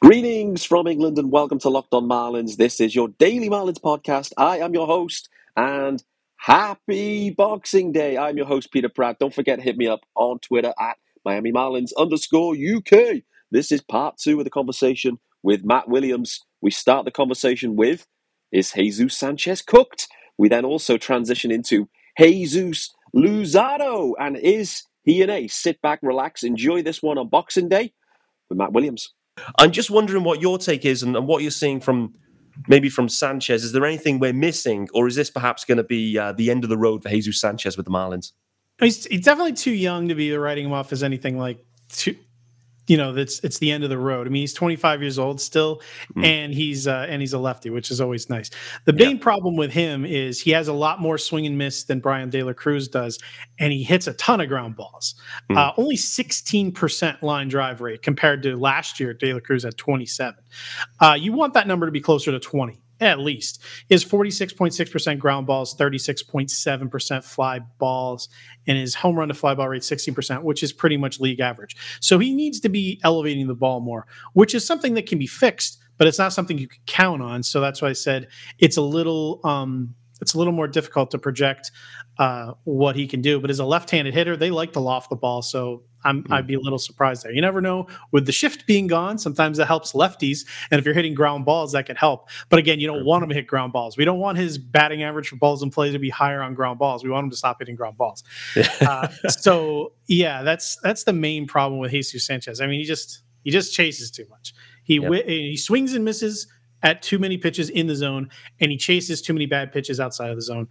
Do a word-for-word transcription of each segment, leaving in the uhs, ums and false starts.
Greetings from England and welcome to Locked on Marlins. This is your daily Marlins podcast. I am your host and happy Boxing Day. I'm your host, Peter Pratt. Don't forget to hit me up on Twitter at Miami Marlins underscore U K. This is part two of the conversation with Matt Williams. We start the conversation with, is Jesus Sanchez cooked? We then also transition into Jesus Luzardo. And is he an ace? Sit back, relax, enjoy this one on Boxing Day with Matt Williams. I'm just wondering what your take is and, and what you're seeing from maybe from Sanchez. Is there anything we're missing, or is this perhaps going to be uh, the end of the road for Jesus Sanchez with the Marlins? He's, he's definitely too young to be writing him off as anything like, too, you know, that's it's the end of the road. I mean, he's twenty-five years old still, mm. and he's uh, and he's a lefty, which is always nice. The main yeah. problem with him is he has a lot more swing and miss than Brian De La Cruz does, and he hits a ton of ground balls. Mm. Uh, only sixteen percent line drive rate compared to last year, De La Cruz at twenty-seven. Uh, you want that number to be closer to twenty. At least. His forty-six point six percent ground balls, thirty-six point seven percent fly balls, and his home run to fly ball rate sixteen percent, which is pretty much league average. So he needs to be elevating the ball more, which is something that can be fixed, but it's not something you can count on. So that's why I said it's a little um, it's a little more difficult to project uh, what he can do. But as a left-handed hitter, they like to loft the ball, so I'm, I'd be a little surprised there. You never know. With the shift being gone, sometimes that helps lefties. And if you're hitting ground balls, that could help. But again, you don't want him to hit ground balls. We don't want his batting average for balls in play to be higher on ground balls. We want him to stop hitting ground balls. uh, so, yeah, that's that's the main problem with Jesus Sanchez. I mean, he just he just chases too much. He yep. wi- he swings and misses at too many pitches in the zone, and he chases too many bad pitches outside of the zone.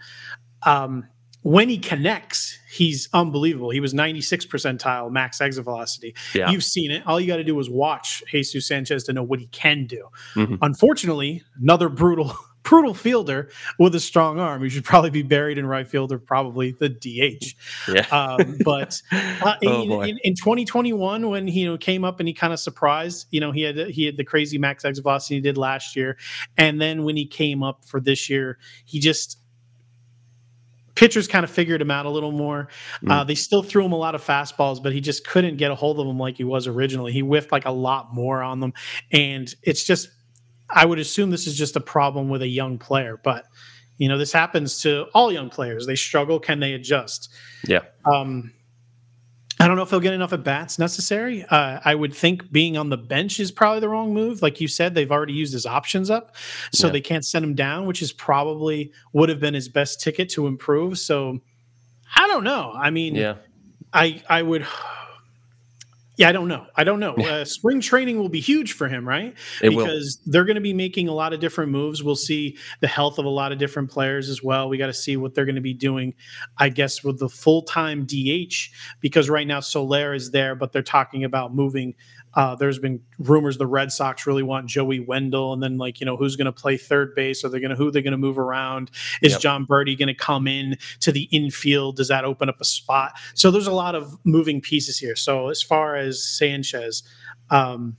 Um When he connects, he's unbelievable. He was ninety-sixth percentile max exit velocity. Yeah. You've seen it. All you got to do is watch Jesus Sanchez to know what he can do. Mm-hmm. Unfortunately, another brutal, brutal fielder with a strong arm. He should probably be buried in right field or probably the D H. Yeah. Um, but uh, oh, in, in, in twenty twenty-one, when he you know, came up and he kind of surprised, you know, he had he had the crazy max exit velocity he did last year, and then when he came up for this year, he just. Pitchers kind of figured him out a little more. Mm. Uh, they still threw him a lot of fastballs, but he just couldn't get a hold of them like he was originally. He whiffed like a lot more on them. And it's just, I would assume this is just a problem with a young player. But, you know, this happens to all young players. They struggle. Can they adjust? Yeah. Um, I don't know if they'll get enough at-bats necessary. Uh, I would think being on the bench is probably the wrong move. Like you said, they've already used his options up, so yeah. they can't send him down, which is probably would have been his best ticket to improve. So I don't know. I mean, yeah. I I would – yeah, I don't know. I don't know. Uh, spring training will be huge for him, right? It because will. They're going to be making a lot of different moves. We'll see the health of a lot of different players as well. We got to see what they're going to be doing, I guess, with the full-time D H, because right now Soler is there, but they're talking about moving. Uh, there's been rumors the Red Sox really want Joey Wendell, and then, like, you know, who's going to play third base? Are they going to who they're going to move around? Is yep. John Birdie going to come in to the infield? Does that open up a spot? So there's a lot of moving pieces here. So as far as Sanchez, um,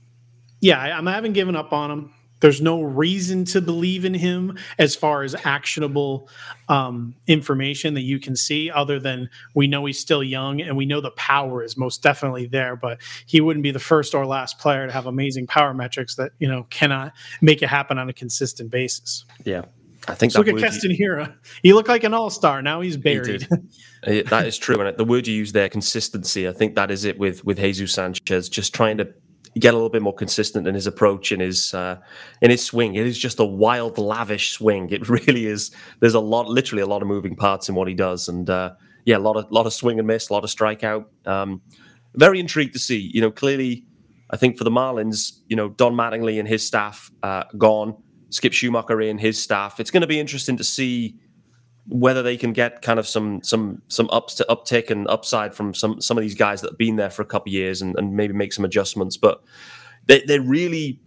yeah, I, I haven't given up on him. There's no reason to believe in him as far as actionable um, information that you can see, other than we know he's still young and we know the power is most definitely there, but he wouldn't be the first or last player to have amazing power metrics that, you know, cannot make it happen on a consistent basis. Yeah. I think look at Keston Hira. He looked like an all-star. Now he's buried. He that is true. And the word you use there, consistency, I think that is it with, with Jesus Sanchez, just trying to get a little bit more consistent in his approach and his uh, in his swing. It is just a wild, lavish swing. It really is. There's a lot, literally a lot of moving parts in what he does, and uh, yeah, a lot of lot of swing and miss, a lot of strikeout. Um, very intrigued to see. You know, clearly, I think for the Marlins, you know, Don Mattingly and his staff uh, gone, Skip Schumacher and his staff. It's going to be interesting to see whether they can get kind of some some some ups to uptick and upside from some some of these guys that have been there for a couple of years, and, and maybe make some adjustments. But they they really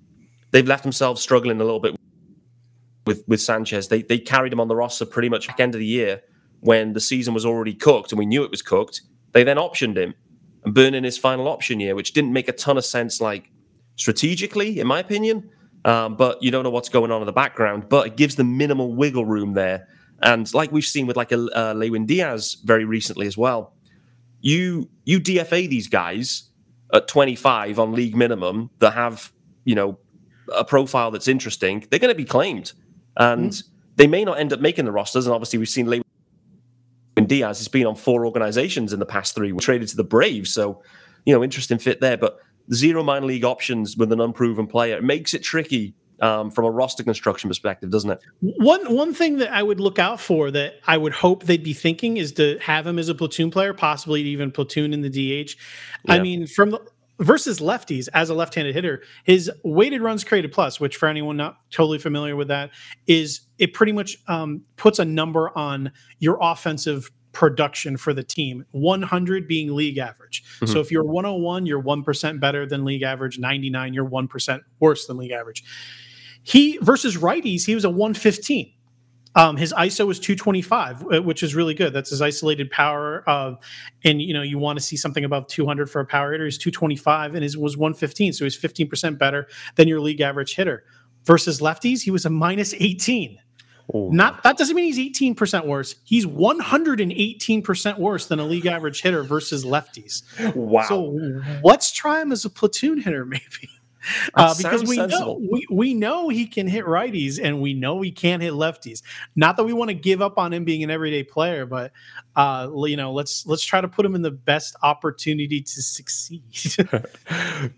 they've left themselves struggling a little bit with with Sanchez. They they carried him on the roster pretty much at the end of the year when the season was already cooked and we knew it was cooked. They then optioned him and burned in his final option year, which didn't make a ton of sense, like strategically, in my opinion. Um, but you don't know what's going on in the background. But it gives them minimal wiggle room there. And like we've seen with like a uh, Lewin Diaz very recently as well, you you D F A these guys at twenty-five on league minimum that have, you know, a profile that's interesting, they're going to be claimed. And mm-hmm. they may not end up making the rosters. And obviously, we've seen Lewin Diaz has been on four organizations in the past three. We traded to the Braves. So, you know, interesting fit there. But zero minor league options with an unproven player, it makes it tricky um, from a roster construction perspective, doesn't it? One one thing that I would look out for that I would hope they'd be thinking is to have him as a platoon player, possibly even platoon in the D H. Yeah. I mean, from the versus lefties as a left-handed hitter, his weighted runs created plus, which for anyone not totally familiar with that, is it pretty much um, puts a number on your offensive production for the team, one hundred being league average. Mm-hmm. So if you're one oh one, you're one percent better than league average, ninety-nine, you're one percent worse than league average. He versus righties, he was a one fifteen. Um, his I S O was two twenty-five, which is really good. That's his isolated power. Of, and, you know, you want to see something above two hundred for a power hitter. He's two twenty-five, and his was one fifteen, so he's fifteen percent better than your league average hitter. Versus lefties, he was a minus eighteen. Oh. Not that doesn't mean he's eighteen percent worse. He's one hundred eighteen percent worse than a league average hitter versus lefties. Wow. So let's try him as a platoon hitter maybe. Uh, because we sensible. know we, we know he can hit righties and we know he can't hit lefties. Not that we want to give up on him being an everyday player, but uh, you know, let's let's try to put him in the best opportunity to succeed.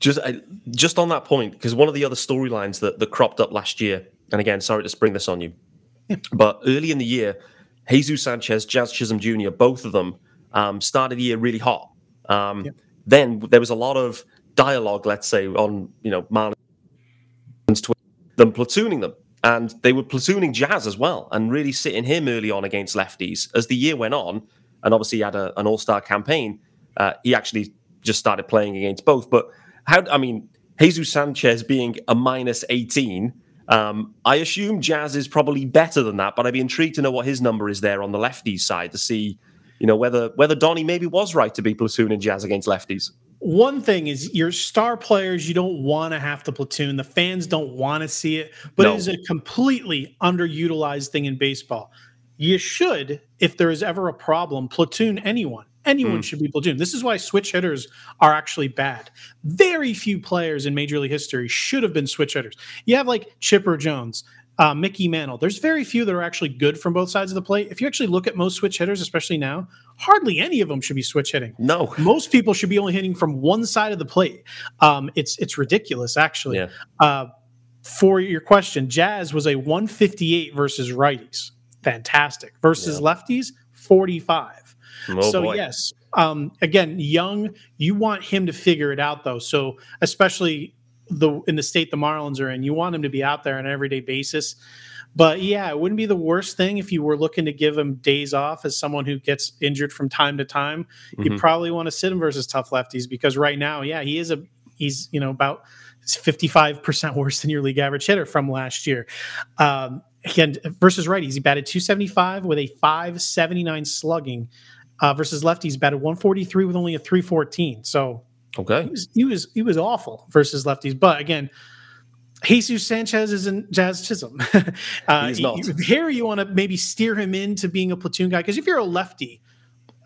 just I, just on that point, because one of the other storylines that, that cropped up last year, and again, sorry to spring this on you, yeah. but early in the year, Jesus Sanchez, Jazz Chisholm Junior, both of them um, started the year really hot. Um, yeah. Then there was a lot of dialogue, let's say, on, you know, Marlins Twitter, them platooning them. And they were platooning Jazz as well and really sitting him early on against lefties. As the year went on, and obviously he had a, an all-star campaign, uh, he actually just started playing against both. But, how? I mean, Jesus Sanchez being a minus eighteen, um, I assume Jazz is probably better than that, but I'd be intrigued to know what his number is there on the lefties side to see, you know, whether, whether Donnie maybe was right to be platooning Jazz against lefties. One thing is your star players, you don't want to have to platoon. The fans don't want to see it, but no. It is a completely underutilized thing in baseball. You should, if there is ever a problem, platoon anyone. Anyone mm. should be platooned. This is why switch hitters are actually bad. Very few players in Major League history should have been switch hitters. You have like Chipper Jones, uh, Mickey Mantle. There's very few that are actually good from both sides of the plate. If you actually look at most switch hitters, especially now, hardly any of them should be switch hitting. No. Most people should be only hitting from one side of the plate. Um, it's it's ridiculous, actually. Yeah. Uh, for your question, Jazz was a one fifty-eight versus righties. Fantastic. Versus yeah. lefties, forty-five. Oh, so, boy. yes, um, again, young, you want him to figure it out, though. So, especially the in the state the Marlins are in, you want him to be out there on an everyday basis. But, yeah, it wouldn't be the worst thing if you were looking to give him days off as someone who gets injured from time to time. Mm-hmm. You probably want to sit him versus tough lefties because right now, yeah, he is a he's, you know, about fifty-five percent worse than your league average hitter from last year. Um, and versus righties, he batted two seventy-five with a five seventy-nine slugging. Uh, versus lefties, batted one forty-three with only a three fourteen. So okay, he was, he was he was awful versus lefties. But again, Jesus Sanchez isn't Jazz Chisholm. uh, He's not. You, here you want to maybe steer him into being a platoon guy because if you're a lefty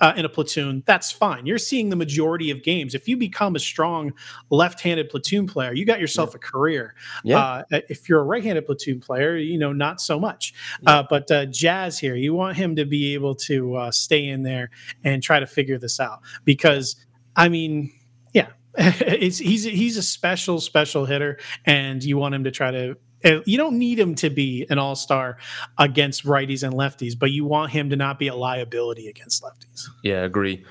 uh, in a platoon, that's fine. You're seeing the majority of games. If you become a strong left-handed platoon player, you got yourself yeah. a career. Yeah. Uh, if you're a right-handed platoon player, you know, not so much. Uh, but uh, Jazz here, you want him to be able to uh, stay in there and try to figure this out because, I mean, yeah, it's, he's he's a special, special hitter, and you want him to try to. You don't need him to be an all-star against righties and lefties, but you want him to not be a liability against lefties. Yeah, I agree.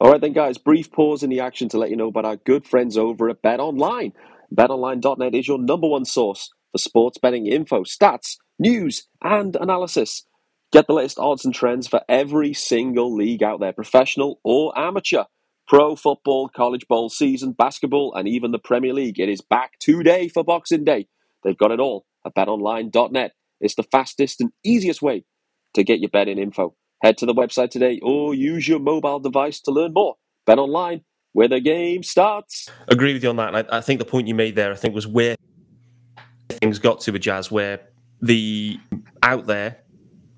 All right then, guys, brief pause in the action to let you know about our good friends over at BetOnline. BetOnline dot net is your number one source for sports betting info, stats, news, and analysis. Get the latest odds and trends for every single league out there, professional or amateur. Pro football, college bowl season, basketball, and even the Premier League. It is back today for Boxing Day. They've got it all at bet online dot net. It's the fastest and easiest way to get your betting info. Head to the website today or use your mobile device to learn more. BetOnline, where the game starts. Agree with you on that. And I, I think the point you made there, I think, was where things got to with Jazz, where the out there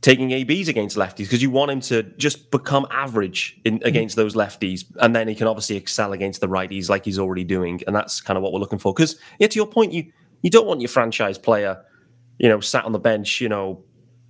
taking A Bs against lefties, because you want him to just become average in, against those lefties, and then he can obviously excel against the righties like he's already doing. And that's kind of what we're looking for. Because, yeah, to your point, you... You don't want your franchise player, you know, sat on the bench, you know,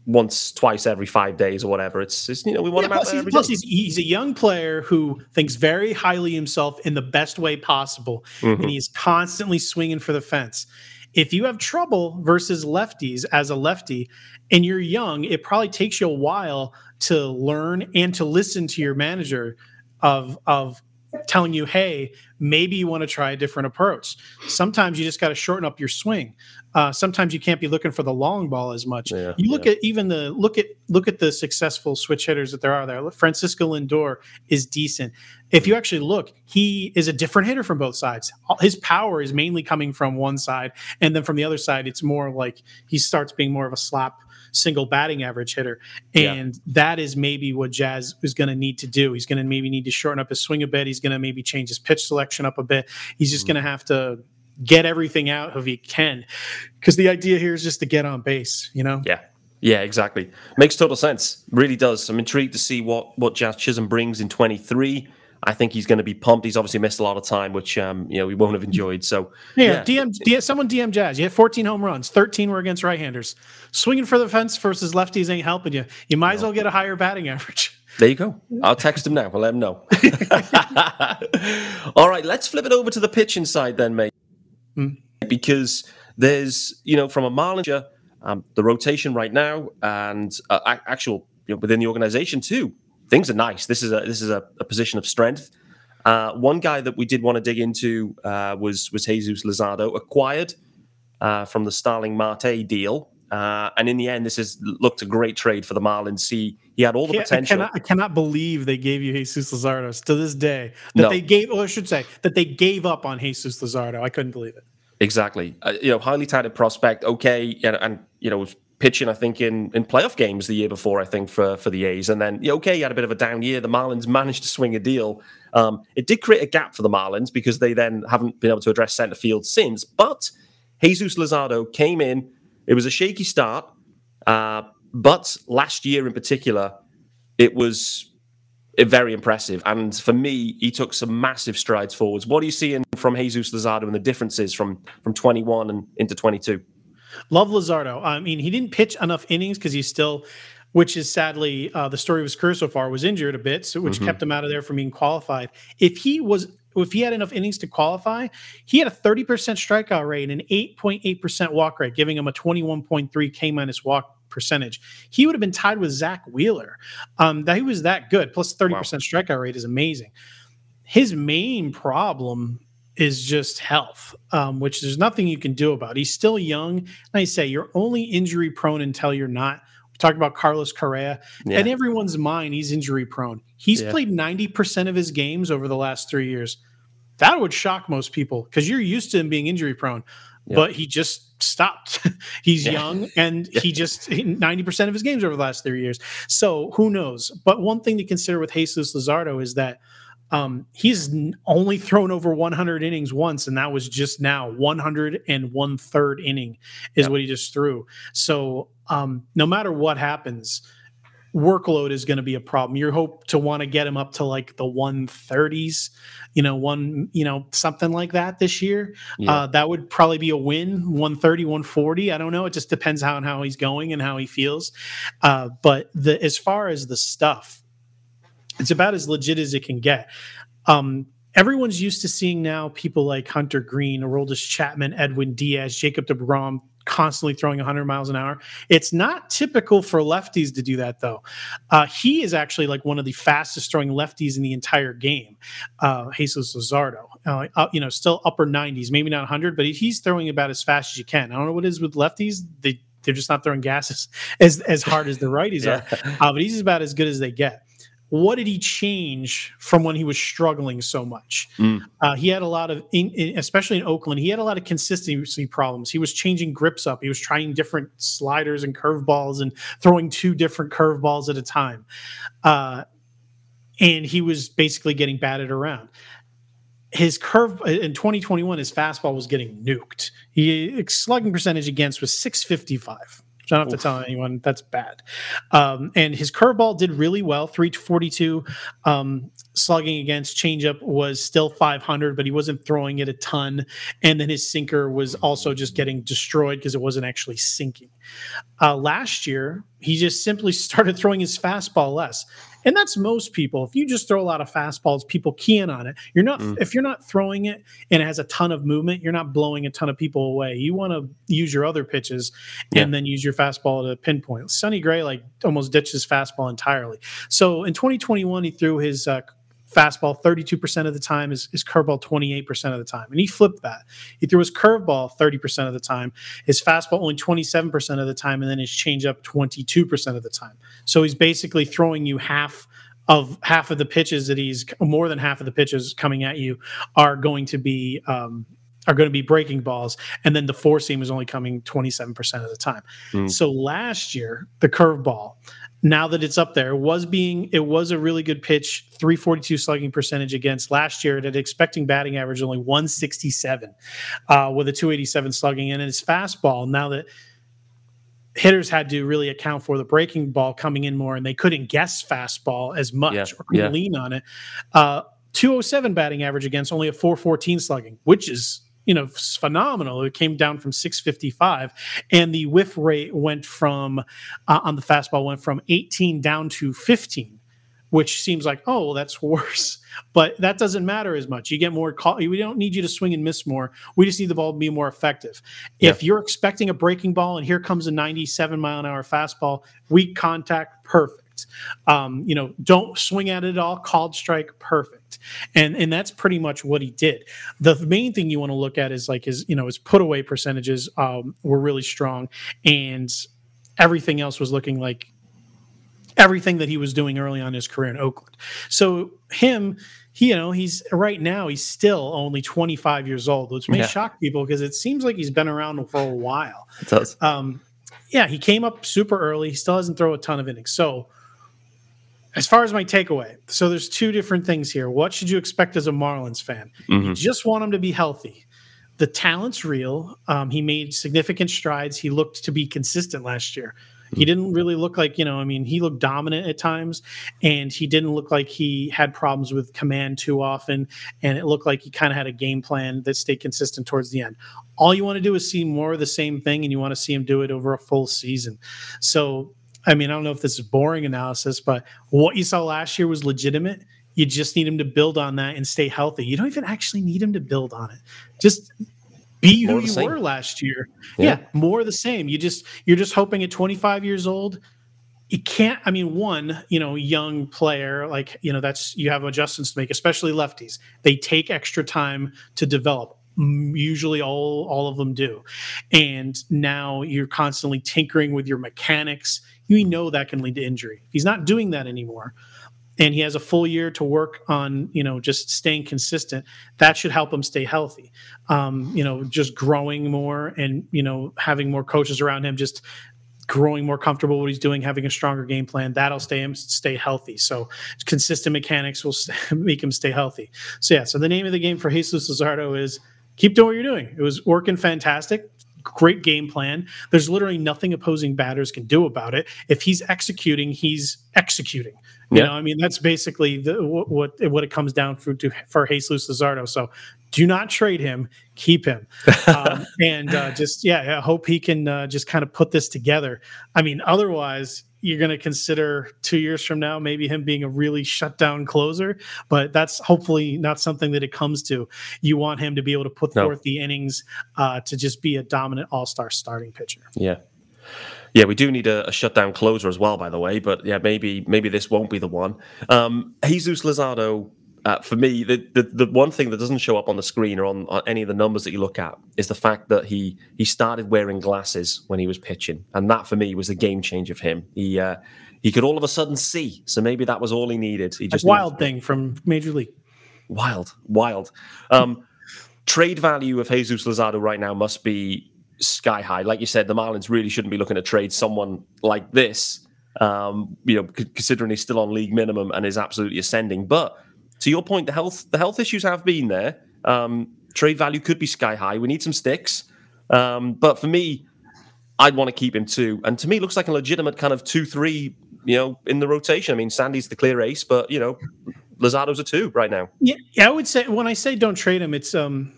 once, twice every five days or whatever. It's, it's you know, we want yeah, him out there every plus day. Plus, he's, he's a young player who thinks very highly of himself in the best way possible, mm-hmm. and he's constantly swinging for the fence. If you have trouble versus lefties as a lefty and you're young, it probably takes you a while to learn and to listen to your manager of of telling you, hey, maybe you want to try a different approach. Sometimes you just got to shorten up your swing. Uh, sometimes you can't be looking for the long ball as much. Yeah, you look yeah. at even the look at look at the successful switch hitters that there are there. Francisco Lindor is decent. If you actually look, he is a different hitter from both sides. His power is mainly coming from one side, and then from the other side, it's more like he starts being more of a slap single batting average hitter. And yeah. that is maybe what Jazz is going to need to do. He's going to maybe need to shorten up his swing a bit. He's going to maybe change his pitch selection up a bit. He's just mm-hmm. going to have to get everything out if he can, because the idea here is just to get on base, you know? Yeah. Yeah, exactly. Makes total sense. Really does. I'm intrigued to see what, what Jazz Chisholm brings in twenty-three. I think he's going to be pumped. He's obviously missed a lot of time, which um, you know we won't have enjoyed. So yeah, yeah. D M, D M someone D M Jazz. You had fourteen home runs, thirteen were against right-handers. Swinging for the fence versus lefties ain't helping you. You might no. as well get a higher batting average. There you go. I'll text him now. I'll let him know. All right, let's flip it over to the pitching side then, mate, mm. because there's you know from a Marlins, um, the rotation right now, and uh, actual you know, within the organization too. Things are nice. This is a this is a, a position of strength. Uh, one guy that we did want to dig into uh, was was Jesus Luzardo, acquired uh, from the Starling Marte deal, uh, and in the end, this has looked a great trade for the Marlins. He he had all the yeah, potential. I cannot, I cannot believe they gave you Jesus Luzardo to this day. That no. they gave, or I should say, that they gave up on Jesus Luzardo. I couldn't believe it. Exactly. Uh, you know, highly touted prospect. Okay, and, and you know. It was, pitching, I think, in, in playoff games the year before, I think, for, for the A's. And then, yeah, okay, he had a bit of a down year. The Marlins managed to swing a deal. Um, it did create a gap for the Marlins because they then haven't been able to address center field since. But Jesus Luzardo came in. It was a shaky start. Uh, but last year in particular, it was very impressive. And for me, he took some massive strides forwards. What are you seeing from Jesus Luzardo and the differences from, from twenty-one and into twenty-two? Love Luzardo. I mean, he didn't pitch enough innings because he's still, which is sadly uh, the story of his career so far, was injured a bit, so which mm-hmm. kept him out of there from being qualified. If he was, if he had enough innings to qualify, he had a thirty percent strikeout rate and an eight point eight percent walk rate, giving him a twenty-one point three K-minus walk percentage. He would have been tied with Zach Wheeler. Um, that he was that good. Plus thirty percent wow. strikeout rate is amazing. His main problem is just health, um, which there's nothing you can do about. He's still young. And I say you're only injury prone until you're not. We talk about Carlos Correa. Yeah. In everyone's mind, he's injury prone. He's yeah. played ninety percent of his games over the last three years. That would shock most people because you're used to him being injury prone, yeah. but he just stopped. he's yeah. young and yeah. he just ninety percent of his games over the last three years. So who knows? But one thing to consider with Jesus Luzardo is that Um, he's only thrown over one hundred innings once, and that was just now. One hundred and one third inning is yep. what he just threw. So um, no matter what happens, workload is going to be a problem. You hope to want to get him up to like the one thirties, you know, one, you know, something like that this year. Yeah. Uh, that would probably be a win, one thirty, one forty. I don't know. It just depends on how he's going and how he feels. Uh, but the as far as the stuff, it's about as legit as it can get. Um, everyone's used to seeing now people like Hunter Green, Aroldis Chapman, Edwin Diaz, Jacob deGrom constantly throwing one hundred miles an hour. It's not typical for lefties to do that, though. Uh, he is actually like one of the fastest throwing lefties in the entire game, uh, Jesus Luzardo. Uh, uh, you know, still upper nineties, maybe not one hundred, but he's throwing about as fast as you can. I don't know what it is with lefties. They, they're just not throwing gases as, as hard as the righties yeah. are, uh, but he's about as good as they get. What did he change from when he was struggling so much? Mm. Uh, he had a lot of, in, in, especially in Oakland, he had a lot of consistency problems. He was changing grips up. He was trying different sliders and curveballs and throwing two different curveballs at a time. Uh, and he was basically getting batted around. His curve in twenty twenty-one, his fastball was getting nuked. He slugging percentage against was six fifty-five. I don't have Oof. to tell anyone. That's bad. Um, and his curveball did really well, three forty-two. Um, slugging against changeup was still five hundred, but he wasn't throwing it a ton. And then his sinker was also just getting destroyed because it wasn't actually sinking. Uh, last year, he just simply started throwing his fastball less. And that's most people. If you just throw a lot of fastballs, people key in on it. You're not mm. if you're not throwing it and it has a ton of movement, you're not blowing a ton of people away. You want to use your other pitches yeah. and then use your fastball to pinpoint. Sonny Gray like almost ditched his fastball entirely. So in twenty twenty-one, he threw his uh, fastball thirty-two percent of the time, his, his curveball twenty-eight percent of the time, and he flipped that. He threw his curveball thirty percent of the time, his fastball only twenty-seven percent of the time, and then his changeup twenty-two percent of the time. So he's basically throwing you half of half of the pitches that he's more than half of the pitches coming at you are going to be um, are going to be breaking balls, and then the four seam is only coming twenty-seven percent of the time. Mm. So last year, the curveball, now that it's up there, it was being it was a really good pitch, three forty-two slugging percentage against. Last year, it had expecting batting average only one sixty-seven uh, with a two eighty-seven slugging. And his fastball, now that hitters had to really account for the breaking ball coming in more, and they couldn't guess fastball as much yeah, or yeah. lean on it, uh, two oh seven batting average against, only a four fourteen slugging, which is you know phenomenal. It came down from six fifty-five, and the whiff rate went from uh, on the fastball went from eighteen down to fifteen, which seems like, oh well, that's worse, but that doesn't matter as much. You get more call. We don't need you to swing and miss more. We just need the ball to be more effective. Yeah. If you're expecting a breaking ball and here comes a ninety-seven mile an hour fastball, weak contact, perfect. Um, you know, don't swing at it at all. Called strike, perfect. And and that's pretty much what he did. The main thing you want to look at is like his, you know, his put away percentages um, were really strong, and everything else was looking like everything that he was doing early on in his career in Oakland. So him, he, you know, he's right now he's still only twenty-five years old, which may yeah. shock people because it seems like he's been around for a while. It does. Um, yeah, he came up super early. He still doesn't throw a ton of innings. So as far as my takeaway, so there's two different things here. What should you expect as a Marlins fan? Mm-hmm. You just want him to be healthy. The talent's real. Um, he made significant strides. He looked to be consistent last year. He didn't really look like, you know, I mean, he looked dominant at times, and he didn't look like he had problems with command too often, and it looked like he kind of had a game plan that stayed consistent towards the end. All you want to do is see more of the same thing, and you want to see him do it over a full season. So, I mean, I don't know if this is boring analysis, but what you saw last year was legitimate. You just need him to build on that and stay healthy. You don't even actually need him to build on it. Just be who you were last year. Yeah. yeah, more of the same. You just you're just hoping at twenty-five years old, you can't. I mean, one, you know, young player like you know that's you have adjustments to make, especially lefties. They take extra time to develop. Usually all all of them do. And now you're constantly tinkering with your mechanics. You know that can lead to injury. He's not doing that anymore, and he has a full year to work on, you know, just staying consistent. That should help him stay healthy. Um, you know, just growing more and, you know, having more coaches around him, just growing more comfortable with what he's doing, having a stronger game plan, that'll stay him stay healthy. So consistent mechanics will stay, make him stay healthy. So, yeah, so the name of the game for Jesus Luzardo is keep doing what you're doing. It was working fantastic. Great game plan. There's literally nothing opposing batters can do about it. If he's executing, he's executing. You yeah. know, I mean, that's basically the, what what it comes down for, to, for Jesus Luzardo. So do not trade him. Keep him. um, and uh, just, yeah, I hope he can uh, just kind of put this together. I mean, otherwise, you're going to consider two years from now maybe him being a really shut-down closer, but that's hopefully not something that it comes to. You want him to be able to put no. forth the innings uh, to just be a dominant all-star starting pitcher. Yeah. Yeah, we do need a, a shutdown closer as well, by the way, but yeah, maybe maybe this won't be the one. Um, Jesus Luzardo, uh, for me, the, the the one thing that doesn't show up on the screen or on, on any of the numbers that you look at is the fact that he he started wearing glasses when he was pitching, and that for me was the game changer of him. He uh, he could all of a sudden see, so maybe that was all he needed. He just a wild needed- thing from Major League. Wild, wild. Um, trade value of Jesus Luzardo right now must be sky high. Like you said, the Marlins really shouldn't be looking to trade someone like this, um, you know, c- considering he's still on league minimum and is absolutely ascending. But to your point, the health the health issues have been there. Um, trade value could be sky high. We need some sticks. Um, but for me, I'd want to keep him too. And to me, it looks like a legitimate kind of two three, you know, in the rotation. I mean, Sandy's the clear ace, but, you know, Luzardo's a two right now. Yeah, yeah, I would say when I say don't trade him, it's, um,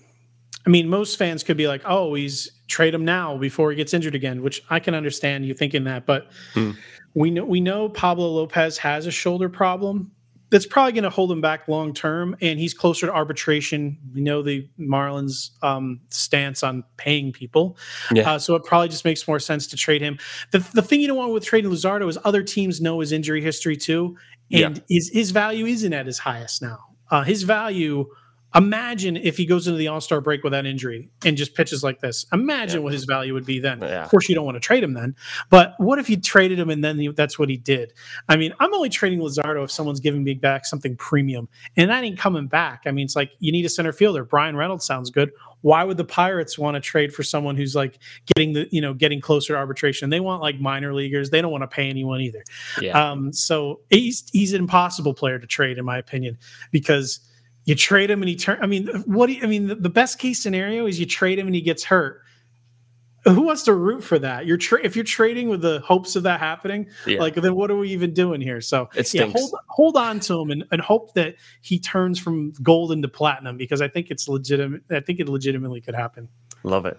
I mean, most fans could be like, oh, he's trade him now before he gets injured again, which I can understand you thinking that. But hmm. we know, we know Pablo Lopez has a shoulder problem. That's probably going to hold him back long term, and he's closer to arbitration. We know the Marlins' um, stance on paying people, yeah. uh, so it probably just makes more sense to trade him. The the thing you don't want with trading Luzardo is other teams know his injury history too, and yeah. his his value isn't at his highest now. Uh, his value, imagine if he goes into the All-Star break without injury and just pitches like this. Imagine yeah. what his value would be then. Yeah. Of course, you don't want to trade him then. But what if you traded him and then he, that's what he did? I mean, I'm only trading Luzardo if someone's giving me back something premium. And that ain't coming back. I mean, it's like you need a center fielder. Brian Reynolds sounds good. Why would the Pirates want to trade for someone who's like getting the, you know, getting closer to arbitration? They want like minor leaguers. They don't want to pay anyone either. Yeah. Um, so he's, he's an impossible player to trade, in my opinion, because – you trade him and he turn. I mean, what do you, I mean, the, the best case scenario is you trade him and he gets hurt. Who wants to root for that? You're tra- if you're trading with the hopes of that happening, yeah. like then what are we even doing here? So yeah, hold hold on to him and, and hope that he turns from gold into platinum, because I think it's legitimate. I think it legitimately could happen. Love it.